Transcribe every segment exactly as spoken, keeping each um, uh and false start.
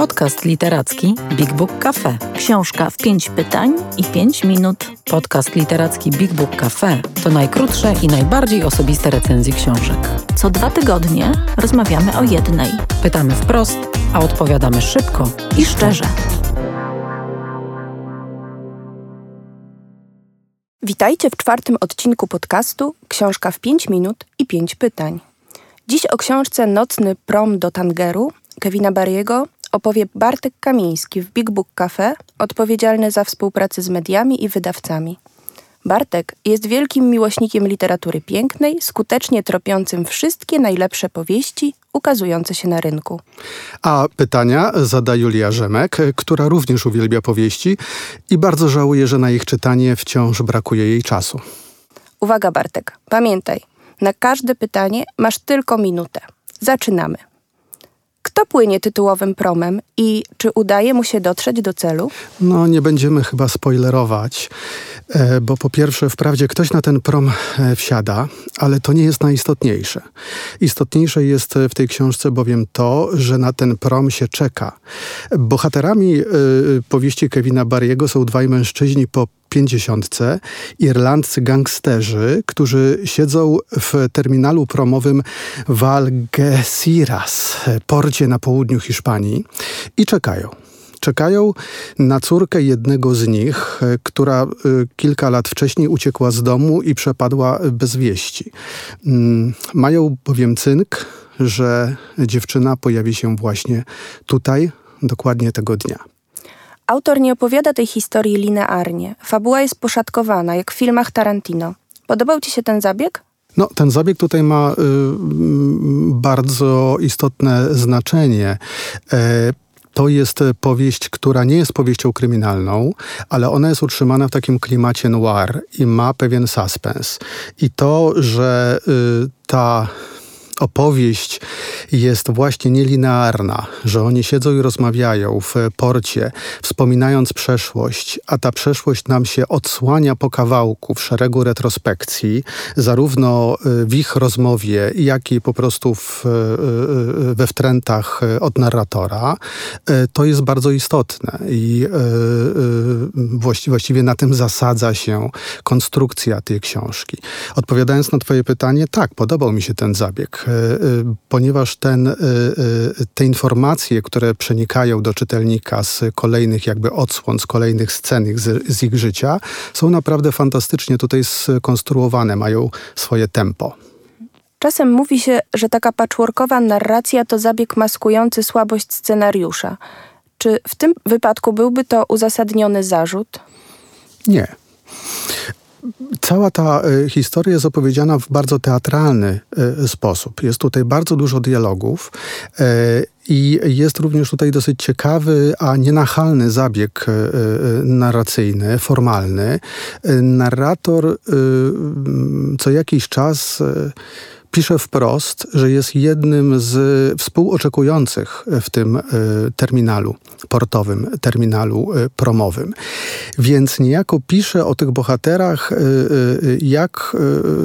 Podcast literacki Big Book Cafe. Książka w pięć pytań i pięć minut. Podcast literacki Big Book Cafe to najkrótsze i najbardziej osobiste recenzje książek. Co dwa tygodnie rozmawiamy o jednej. Pytamy wprost, a odpowiadamy szybko i szczerze. Witajcie w czwartym odcinku podcastu Książka w pięć minut i pięć pytań. Dziś o książce Nocny prom do Tangeru Kevina Barry'ego opowie Bartek Kamiński w Big Book Cafe, odpowiedzialny za współpracę z mediami i wydawcami. Bartek jest wielkim miłośnikiem literatury pięknej, skutecznie tropiącym wszystkie najlepsze powieści ukazujące się na rynku. A pytania zada Julia Rzemek, która również uwielbia powieści i bardzo żałuje, że na ich czytanie wciąż brakuje jej czasu. Uwaga Bartek, pamiętaj, na każde pytanie masz tylko minutę. Zaczynamy. Kto płynie tytułowym promem i czy udaje mu się dotrzeć do celu? No, nie będziemy chyba spoilerować, bo po pierwsze, wprawdzie ktoś na ten prom wsiada, ale to nie jest najistotniejsze. Istotniejsze jest w tej książce bowiem to, że na ten prom się czeka. Bohaterami powieści Kevina Barry'ego są dwaj mężczyźni po pięćdziesiątce, irlandzcy gangsterzy, którzy siedzą w terminalu promowym Valgeciras, porcie na południu Hiszpanii i czekają. Czekają na córkę jednego z nich, która kilka lat wcześniej uciekła z domu i przepadła bez wieści. Mają bowiem cynk, że dziewczyna pojawi się właśnie tutaj, dokładnie tego dnia. Autor nie opowiada tej historii linearnie. Fabuła jest poszatkowana, jak w filmach Tarantino. Podobał Ci się ten zabieg? No, ten zabieg tutaj ma y, bardzo istotne znaczenie. Y, To jest powieść, która nie jest powieścią kryminalną, ale ona jest utrzymana w takim klimacie noir i ma pewien suspens. I to, że y, ta opowieść jest właśnie nielinearna, że oni siedzą i rozmawiają w porcie, wspominając przeszłość, a ta przeszłość nam się odsłania po kawałku w szeregu retrospekcji, zarówno w ich rozmowie, jak i po prostu w, we wtrętach od narratora, to jest bardzo istotne i właściwie na tym zasadza się konstrukcja tej książki. Odpowiadając na Twoje pytanie, tak, podobał mi się ten zabieg, ponieważ ten, te informacje, które przenikają do czytelnika z kolejnych jakby odsłon, z kolejnych scen z, z ich życia, są naprawdę fantastycznie tutaj skonstruowane, mają swoje tempo. Czasem mówi się, że taka patchworkowa narracja to zabieg maskujący słabość scenariusza. Czy w tym wypadku byłby to uzasadniony zarzut? Nie. Cała ta y, historia jest opowiedziana w bardzo teatralny y, sposób. Jest tutaj bardzo dużo dialogów y, i jest również tutaj dosyć ciekawy, a nienachalny zabieg y, y, narracyjny, formalny. Y, narrator y, co jakiś czas y, pisze wprost, że jest jednym z współoczekujących w tym terminalu portowym, terminalu promowym. Więc niejako pisze o tych bohaterach, jak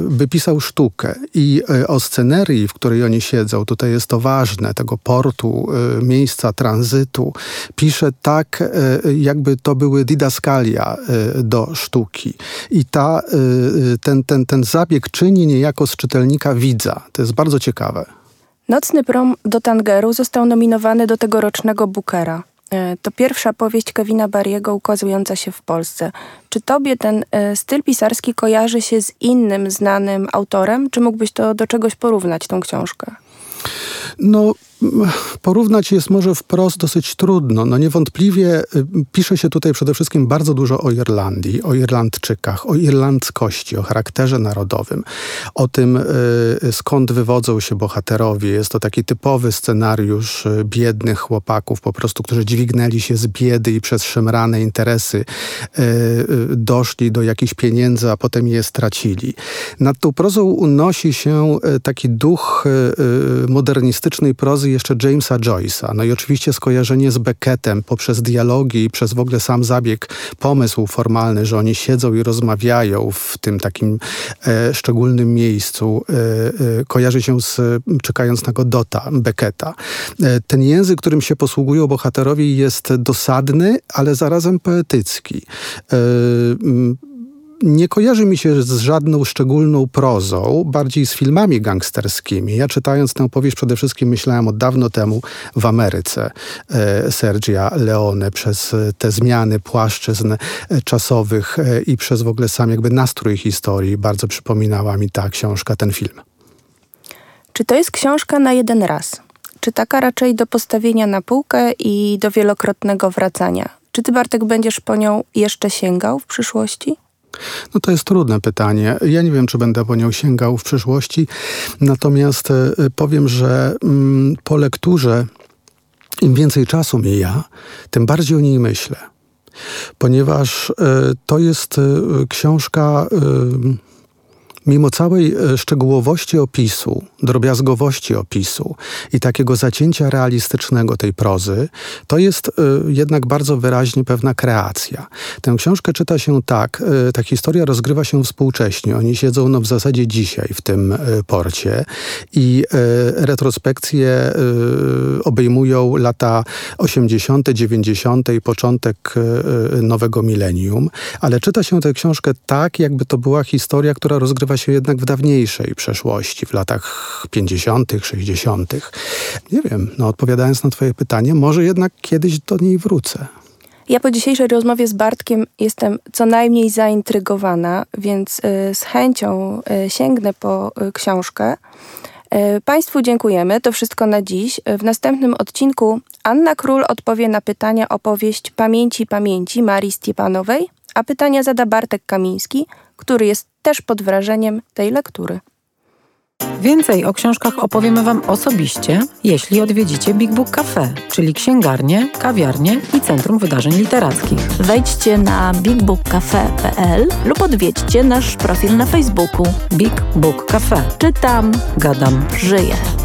by pisał sztukę. I o scenerii, w której oni siedzą, tutaj jest to ważne, tego portu, miejsca tranzytu, pisze tak, jakby to były didaskalia do sztuki. I ta, ten, ten, ten zabieg czyni niejako z czytelnika widza. To jest bardzo ciekawe. Nocny prom do Tangeru został nominowany do tegorocznego Bookera. To pierwsza powieść Kevina Barry'ego ukazująca się w Polsce. Czy tobie ten styl pisarski kojarzy się z innym znanym autorem? Czy mógłbyś to do czegoś porównać, tą książkę? No, porównać jest może wprost dosyć trudno. No niewątpliwie pisze się tutaj przede wszystkim bardzo dużo o Irlandii, o Irlandczykach, o irlandzkości, o charakterze narodowym, o tym skąd wywodzą się bohaterowie. Jest to taki typowy scenariusz biednych chłopaków, po prostu, którzy dźwignęli się z biedy i przez szemrane interesy doszli do jakichś pieniędzy, a potem je stracili. Nad tą prozą unosi się taki duch modernistyczny, humanistycznej prozy jeszcze Jamesa Joyce'a. No i oczywiście skojarzenie z Beckettem poprzez dialogi i przez w ogóle sam zabieg, pomysł formalny, że oni siedzą i rozmawiają w tym takim e, szczególnym miejscu, e, e, kojarzy się z Czekając na Godota, Becketta. E, ten język, którym się posługują bohaterowie, jest dosadny, ale zarazem poetycki. E, m, Nie kojarzy mi się z żadną szczególną prozą, bardziej z filmami gangsterskimi. Ja czytając tę opowieść przede wszystkim myślałem o Dawno temu w Ameryce e, Sergia Leone, przez te zmiany płaszczyzn czasowych e, i przez w ogóle sam jakby nastrój historii. Bardzo przypominała mi ta książka, ten film. Czy to jest książka na jeden raz? Czy taka raczej do postawienia na półkę i do wielokrotnego wracania? Czy ty, Bartek, będziesz po nią jeszcze sięgał w przyszłości? No to jest trudne pytanie. Ja nie wiem, czy będę po nią sięgał w przyszłości, natomiast powiem, że mm, po lekturze im więcej czasu mija, tym bardziej o niej myślę. Ponieważ y, to jest y, książka... Y, Mimo całej szczegółowości opisu, drobiazgowości opisu i takiego zacięcia realistycznego tej prozy, to jest y, jednak bardzo wyraźnie pewna kreacja. Tę książkę czyta się tak, y, ta historia rozgrywa się współcześnie. Oni siedzą no, w zasadzie dzisiaj w tym y, porcie i y, retrospekcje y, obejmują lata osiemdziesiąte, dziewięćdziesiąte i początek y, nowego milenium. Ale czyta się tę książkę tak, jakby to była historia, która rozgrywa się jednak w dawniejszej przeszłości, w latach pięćdziesiątych, sześćdziesiątych. Nie wiem, no odpowiadając na twoje pytanie, może jednak kiedyś do niej wrócę. Ja po dzisiejszej rozmowie z Bartkiem jestem co najmniej zaintrygowana, więc y, z chęcią y, sięgnę po y, książkę. Y, Państwu dziękujemy, to wszystko na dziś. W następnym odcinku Anna Król odpowie na pytania opowieść Pamięci, pamięci Marii Stepanowej, a pytania zada Bartek Kamiński, który jest też pod wrażeniem tej lektury. Więcej o książkach opowiemy Wam osobiście, jeśli odwiedzicie Big Book Cafe, czyli księgarnię, kawiarnię i Centrum Wydarzeń Literackich. Wejdźcie na big book cafe kropka p l lub odwiedźcie nasz profil na Facebooku Big Book Cafe. Czytam, gadam, żyję.